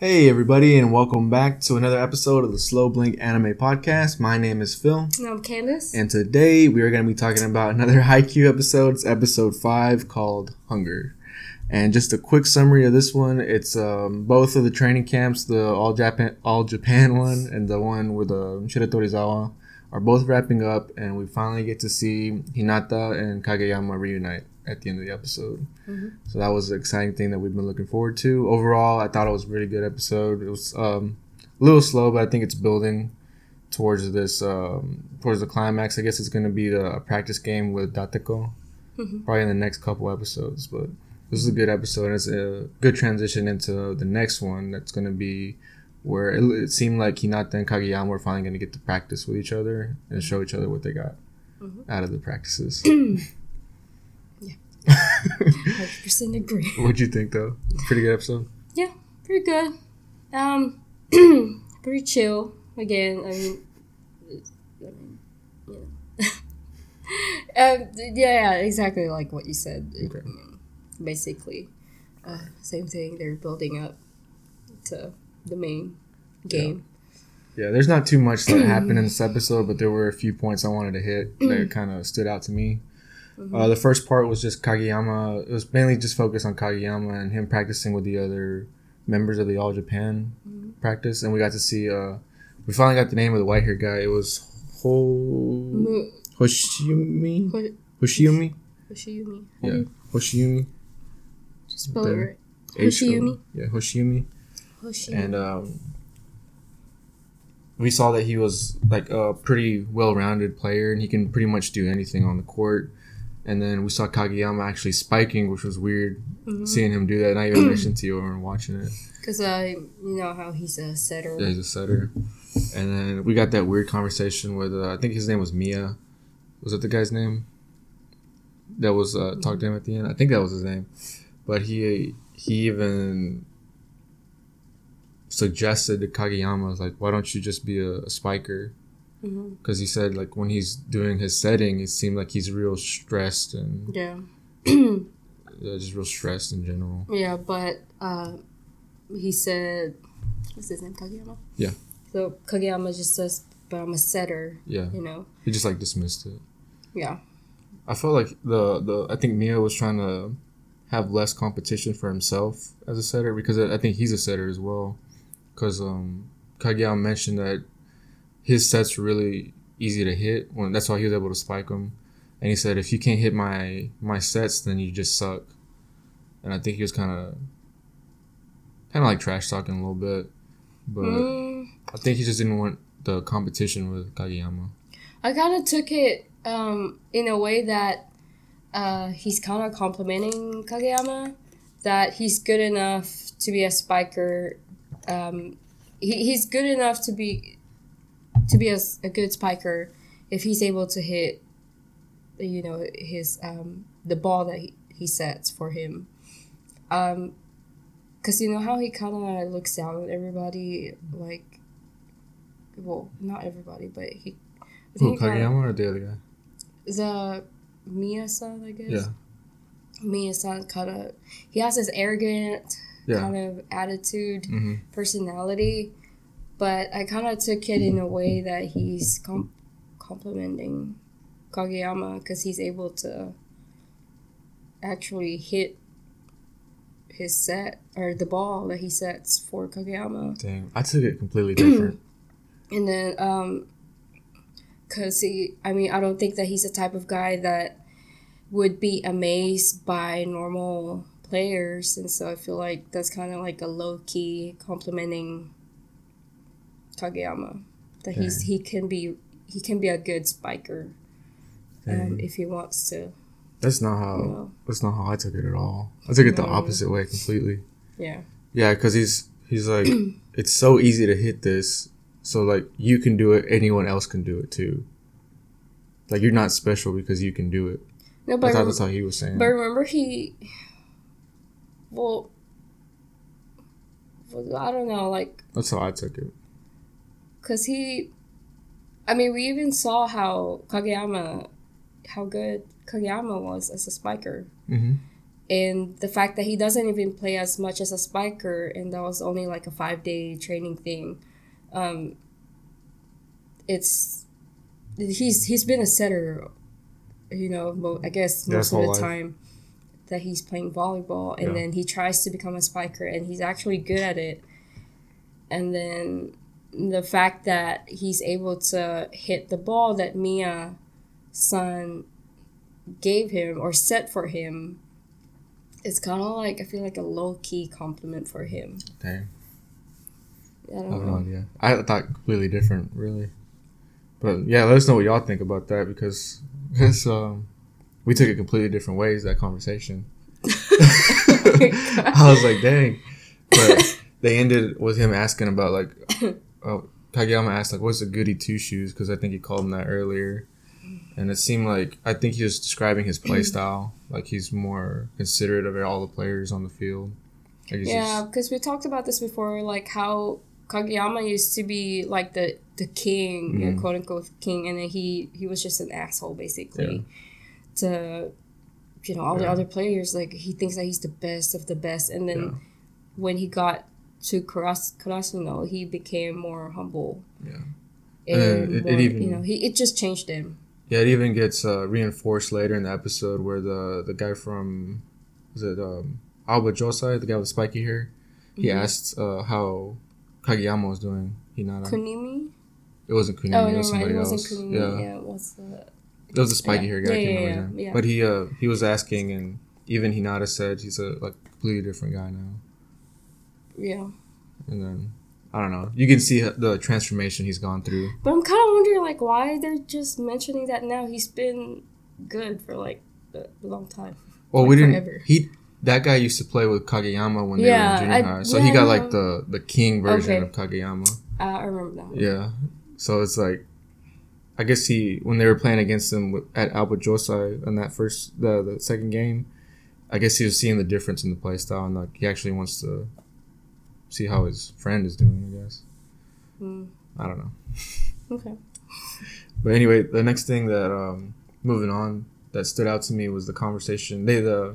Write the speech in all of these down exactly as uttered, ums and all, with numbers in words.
Hey everybody, and welcome back to another episode of the Slow Blink Anime Podcast. My name is Phil. And I'm Candace. And today we are going to be talking about another Haikyuu episode. It's episode five called Hunger. And just a quick summary of this one, it's um, both of the training camps, the All Japan All Japan one and the one with um, Shiratorizawa, are both wrapping up, and we finally get to see Hinata and Kageyama reunite at the end of the episode. Mm-hmm. So that was an exciting thing that we've been looking forward to. Overall, I thought it was a really good episode. It was um, a little slow, but I think it's building towards this, um, towards the climax. I guess it's going to be the, a practice game with Datekou, mm-hmm. probably in the next couple episodes. But this is a good episode, and it's a good transition into the next one that's going to be where it, it seemed like Hinata and Kageyama were finally going to get to practice with each other and show each other what they got mm-hmm. out of the practices. one hundred percent agree. What'd you think, though? Pretty good episode? Yeah, pretty good. Um, pretty chill. Again, I mean, I mean yeah. um, yeah, exactly like what you said. Okay. Basically, uh, same thing. They're building up to the main game. Yeah, yeah, there's not too much that happened in this episode, but there were a few points I wanted to hit that kind of stood out to me. Uh, the first part was just Kageyama. It was mainly just focused on Kageyama and him practicing with the other members of the All Japan mm-hmm. practice. And we got to see, uh, we finally got the name of the white haired guy. It was Ho- Hoshiumi? Ho- Hoshiumi? Hoshiumi. Yeah. Hoshiumi. Just spell it right. Hoshiumi. Yeah, Hoshiumi. Hoshiumi. And, um,. we saw that he was like a pretty well-rounded player, and he can pretty much do anything on the court. And then we saw Kageyama actually spiking, which was weird, mm-hmm. seeing him do that. And I even mentioned to you when we were watching it. Because uh, you know how he's a setter. Yeah, he's a setter. And then we got that weird conversation with, uh, I think his name was Miya. Was that the guy's name? That was uh, mm-hmm. talked to him at the end? I think that was his name. But he he even suggested to Kageyama, was like, why don't you just be a, a spiker? Because mm-hmm. he said, like, when he's doing his setting, it seemed like he's real stressed and yeah, yeah just real stressed in general. Yeah, but uh, he said, what's his name, Kageyama? Yeah. So Kageyama just says, but I'm a setter. Yeah. You know. He just like dismissed it. Yeah. I felt like the the I think Miya was trying to have less competition for himself as a setter, because I, I think he's a setter as well. Because um, Kageyama mentioned that his sets were really easy to hit. When, that's why he was able to spike them. And he said, if you can't hit my, my sets, then you just suck. And I think he was kind of kind of like trash talking a little bit. But mm. I think he just didn't want the competition with Kageyama. I kind of took it um, in a way that uh, he's kind of complimenting Kageyama. That he's good enough to be a spiker. Um, he, he's good enough to be to be a, a good spiker if he's able to hit, you know, his um, the ball that he, he sets for him. Um, 'cause you know how he kind of looks down at everybody, like, well, not everybody, but he. Who, Kageyama or the other guy? The Miya-san, I guess. Yeah. Miya-san kind of, he has this arrogant. Yeah. Kind of attitude, mm-hmm. personality, but I kind of took it in a way that he's com- complimenting Kageyama because he's able to actually hit his set or the ball that he sets for Kageyama. Dang, I took it completely different. And then, um, because he, I mean, I don't think that he's the type of guy that would be amazed by normal players, and so I feel like that's kind of like a low-key complimenting Kageyama that Dang. he's he can be he can be a good spiker um, if he wants to. That's not how you know. That's not how I took it at all. I took it the um, opposite way completely. Yeah. Yeah, because he's he's like it's so easy to hit this, so like you can do it, anyone else can do it too. Like you're not special because you can do it. No, but I thought I rem- that's how he was saying. But remember he. Well, I don't know, like... That's how I took it. Because he... I mean, we even saw how Kageyama... How good Kageyama was as a spiker. Mm-hmm. And the fact that he doesn't even play as much as a spiker, and that was only like a five-day training thing. Um, it's he's he's been a setter, you know, I guess most of the time that he's playing volleyball, and yeah. then he tries to become a spiker, and he's actually good at it. And then the fact that he's able to hit the ball that Miya-san gave him or set for him, it's kind of like, I feel like a low-key compliment for him. Dang. I don't, I don't know. know. Yeah, I thought completely different, really. But yeah, let us know what y'all think about that, because it's, um, we took it completely different ways, that conversation. I was like, dang. But they ended with him asking about, like, oh, Kageyama asked, like, what's a goody two-shoes? Because I think he called him that earlier. And it seemed like, I think he was describing his play style. Like, he's more considerate of all the players on the field. Like, yeah, because we talked about this before, like, how Kageyama used to be, like, the, the king, mm-hmm. you know, quote-unquote king, and then he, he was just an asshole, basically, yeah. to, you know, all yeah. the other players. Like, he thinks that he's the best of the best. And then yeah. when he got to Karas- Karasuno, he became more humble. Yeah. And, and it, more, it even... You know, he, it just changed him. Yeah, it even gets uh, reinforced later in the episode where the, the guy from, is it um, Aoba Johsai, the guy with spiky hair, he mm-hmm. asked uh, how Kageyama was doing. Hinata. Kunimi? It wasn't Kunimi, oh, it was somebody right. it else. Kunimi, yeah. yeah, it was the... It was the spiky yeah. hair guy. Yeah, yeah, yeah, yeah. But he uh, he was asking, and even Hinata said he's a like completely different guy now. Yeah. And then... I don't know. You can see the transformation he's gone through. But I'm kind of wondering, like, why they're just mentioning that now. He's been good for, like, a long time. Well, like, we didn't... Forever. He That guy used to play with Kageyama when yeah, they were in junior I, high. So yeah, he got, like, the, the king version okay. of Kageyama. Uh, I remember that one. Yeah. So it's, like... I guess he... When they were playing against him at Aoba Johsai in that first... The, the second game, I guess he was seeing the difference in the play style. And, like, he actually wants to... see how his friend is doing, I guess. Mm. I don't know. Okay. But anyway, the next thing that, um, moving on, that stood out to me was the conversation. They, the,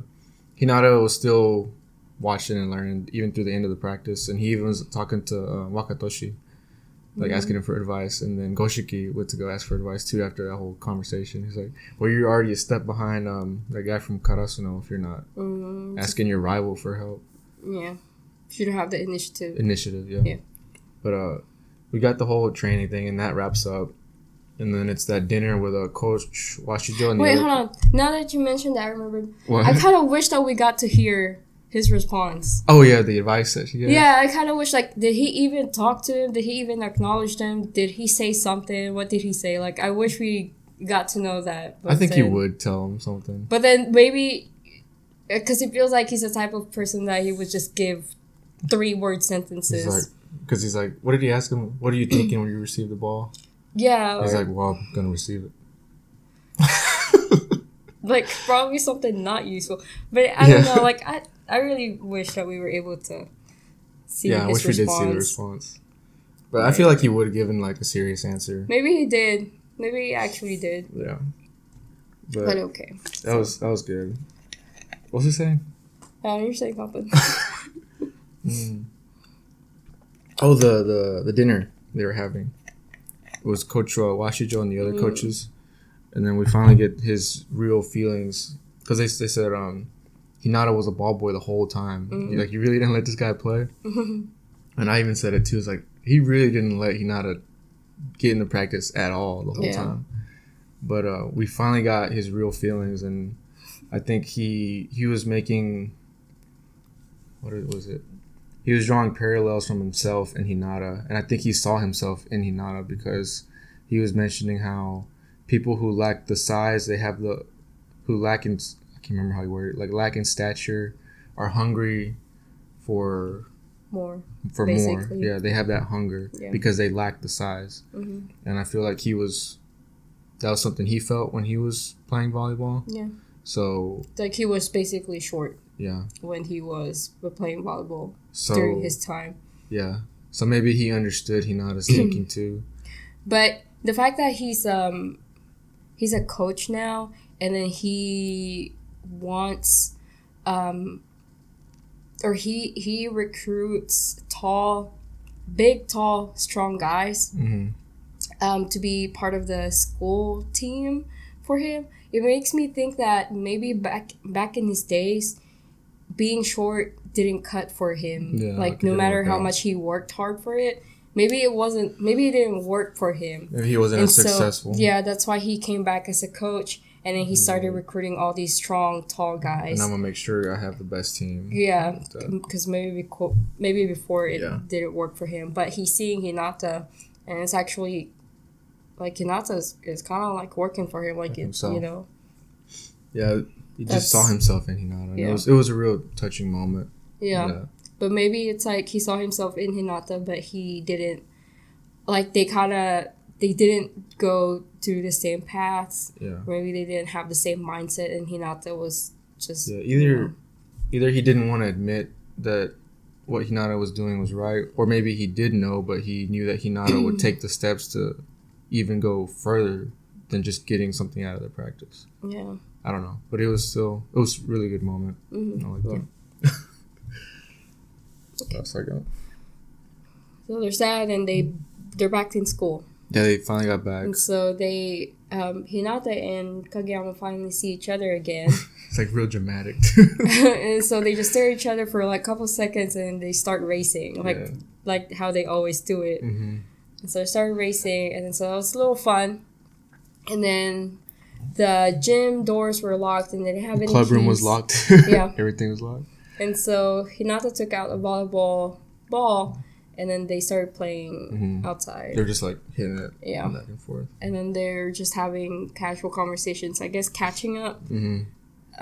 Hinata was still watching and learning even through the end of the practice. And he even was talking to uh, Wakatoshi, like mm-hmm. asking him for advice. And then Goshiki went to go ask for advice too after that whole conversation. He's like, well, you're already a step behind um, that guy from Karasuno if you're not mm-hmm. asking your rival for help. Yeah. You don't have the initiative. Initiative, yeah. yeah. But uh, we got the whole training thing, and that wraps up. And then it's that dinner with a uh, coach Washijo. And Wait, hold on. Now that you mentioned that, I remembered. What? I kind of wish that we got to hear his response. Oh yeah, the advice that she gave. Yeah, I kind of wish. Like, did he even talk to him? Did he even acknowledge them? Did he say something? What did he say? Like, I wish we got to know that. But I think then, he would tell him something. But then maybe, because he feels like he's the type of person that he would just give three-word sentences. Because he's, like, he's like, what did he ask him? What are you thinking when you receive the ball? Yeah. He's or, like, well, I'm going to receive it. Like, probably something not useful. But I yeah. don't know. Like, I I really wish that we were able to see yeah, his response. Yeah, I wish response. we did see the response. But right. I feel like he would have given, like, a serious answer. Maybe he did. Maybe he actually did. Yeah. But, but okay. That so. was that was good. What was he saying? Uh, you're saying something. Mm. Oh, the, the, the dinner they were having. It was Coach uh, Washijo and the other mm. coaches. And then we finally get his real feelings. Because they, they said um, Hinata was a ball boy the whole time. Mm. Like, you really didn't let this guy play? And I even said it, too. It's like, he really didn't let Hinata get into practice at all the whole yeah. time. But uh, we finally got his real feelings. And I think he he was making... What was it? He was drawing parallels from himself and Hinata, and I think he saw himself in Hinata because he was mentioning how people who lack the size they have the, who lack in I can't remember how he worded it, like lack in stature, are hungry for more for basically. more. Yeah, they have that hunger yeah. because they lack the size, mm-hmm. and I feel like he was, that was something he felt when he was playing volleyball. Yeah. So like he was basically short. Yeah. When he was playing volleyball so, during his time. Yeah. So maybe he understood Hinata's thinking too. But the fact that he's um he's a coach now, and then he wants um, or he he recruits tall, big, tall, strong guys mm-hmm. um, to be part of the school team for him. It makes me think that maybe back back in his days, being short didn't cut for him. Yeah, like no matter how much he worked hard for it, maybe it wasn't. Maybe it didn't work for him. Maybe he wasn't as successful. Yeah, that's why he came back as a coach. And then he started recruiting all these strong, tall guys. And I'm gonna make sure I have the best team. Yeah, because maybe maybe before it yeah. didn't work for him, but he's seeing Hinata, and it's actually like Hinata is, is kind of like working for him, like it, you know. Yeah, he just saw himself in Hinata. Yeah. It was it was a real touching moment. Yeah. yeah, but maybe it's like he saw himself in Hinata, but he didn't. Like they kind of. They didn't go through the same paths. Yeah. Maybe they didn't have the same mindset, and Hinata was just... Yeah, either you know. either he didn't want to admit that what Hinata was doing was right, or maybe he did know, but he knew that Hinata would take the steps to even go further than just getting something out of the practice. Yeah. I don't know. But it was still... It was a really good moment. Mm-hmm. I like that. Yeah. Okay. That's like that. So they're sad, and they, they're back in school. Yeah, they finally got back. And so they, um, Hinata and Kageyama finally see each other again. It's like real dramatic. And so they just stare at each other for like a couple seconds, and they start racing, like yeah. like how they always do it. Mm-hmm. And so they started racing, and then so it was a little fun. And then the gym doors were locked, and they didn't have the any club keys. Room was locked. Yeah, everything was locked. And so Hinata took out a volleyball ball. And then they started playing mm-hmm. outside. They're just like hitting it yeah. back and forth. And then they're just having casual conversations, I guess, catching up. Mm-hmm.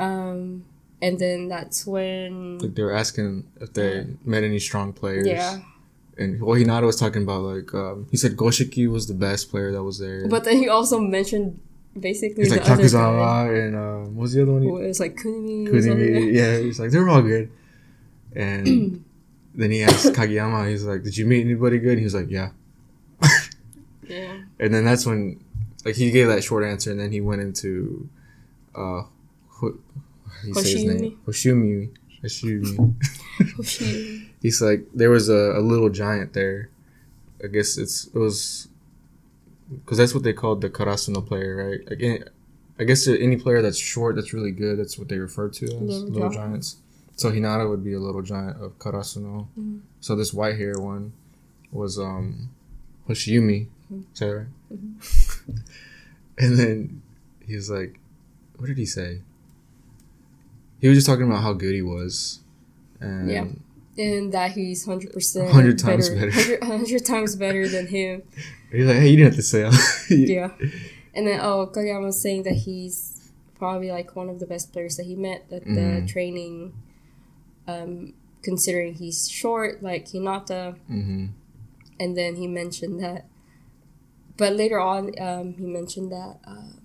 Um, and then that's when... Like they were asking if they yeah. met any strong players. Yeah. And well, Hinata was talking about like, um, he said Goshiki was the best player that was there. But then he also mentioned basically it's the like other Takuzawa guy. And um, what was the other one? He, it was like Kunimi. Kunimi, yeah. He's like, they're all good. And... Then he asked Kageyama, he's like, did you meet anybody good? And he was like, yeah. Yeah. And then that's when, like, he gave that short answer, and then he went into, uh, ho- how do you Hoshiumi. Say his name? Hoshiumi. Hoshiumi. Hoshiumi. He's like, there was a, a little giant there. I guess it's, it was, because that's what they called the Karasuno player, right? Like, any, I guess any player that's short, that's really good, that's what they refer to as little, little giants. So Hinata would be a little giant of Karasuno. Mm-hmm. So this white hair one was um, Hoshiumi. Mm-hmm. Is that right? Mm-hmm. And then he was like, what did he say? He was just talking about how good he was. And yeah. And that he's one hundred percent one hundred times better. better. one hundred, one hundred times better than him. He's like, hey, you didn't have to say that. Yeah. And then, oh, Kageyama was saying that he's probably like one of the best players that he met at mm. the training. Um, considering he's short, like Hinata, mm-hmm. and then he mentioned that. But later on, um, he mentioned that um,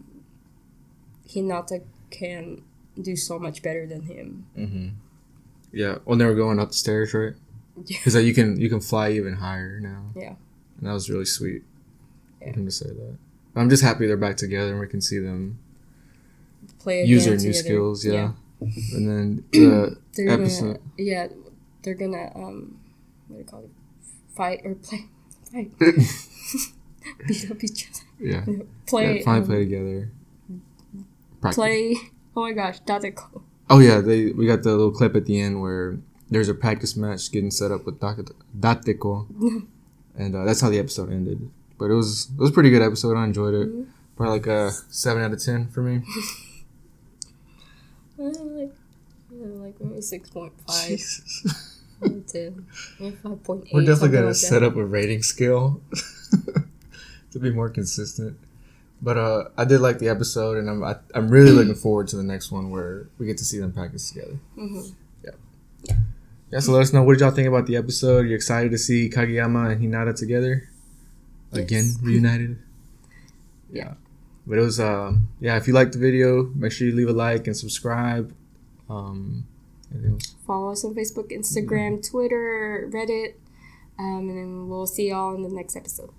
Hinata can do so much better than him. Mm-hmm. Yeah, when they were going up the stairs, right? Because yeah. like, you can you can fly even higher now. Yeah, and that was really sweet. Yeah. I'm just say that. I'm just happy they're back together and we can see them play use their new together. skills. Yeah. yeah. And then the they're episode. Gonna, yeah, they're gonna, um, what do you call it? Fight or play. Fight. Beat up each other. Yeah. Play. Yeah, finally um, play together. Practice. Play. Oh my gosh, Datekou. Oh yeah, they we got the little clip at the end where there's a practice match getting set up with Datekou. And uh, that's how the episode ended. But it was, it was a pretty good episode. I enjoyed it. Mm-hmm. Probably like a seven out of ten for me. Uh, like, you know, like maybe six point five. Jesus. five point eight. We're definitely going like to set up a rating scale to be more consistent. But uh, I did like the episode, and I'm I, I'm really looking forward to the next one where we get to see them practice together. Mm-hmm. Yeah. yeah. Yeah, so let us know, what did y'all think about the episode? You're excited to see Kageyama and Hinata together? Again, yes. Reunited? Yeah. yeah. But it was, uh, yeah, if you liked the video, make sure you leave a like and subscribe. Um, Follow us on Facebook, Instagram, yeah. Twitter, Reddit. Um, and then we'll see y'all in the next episode.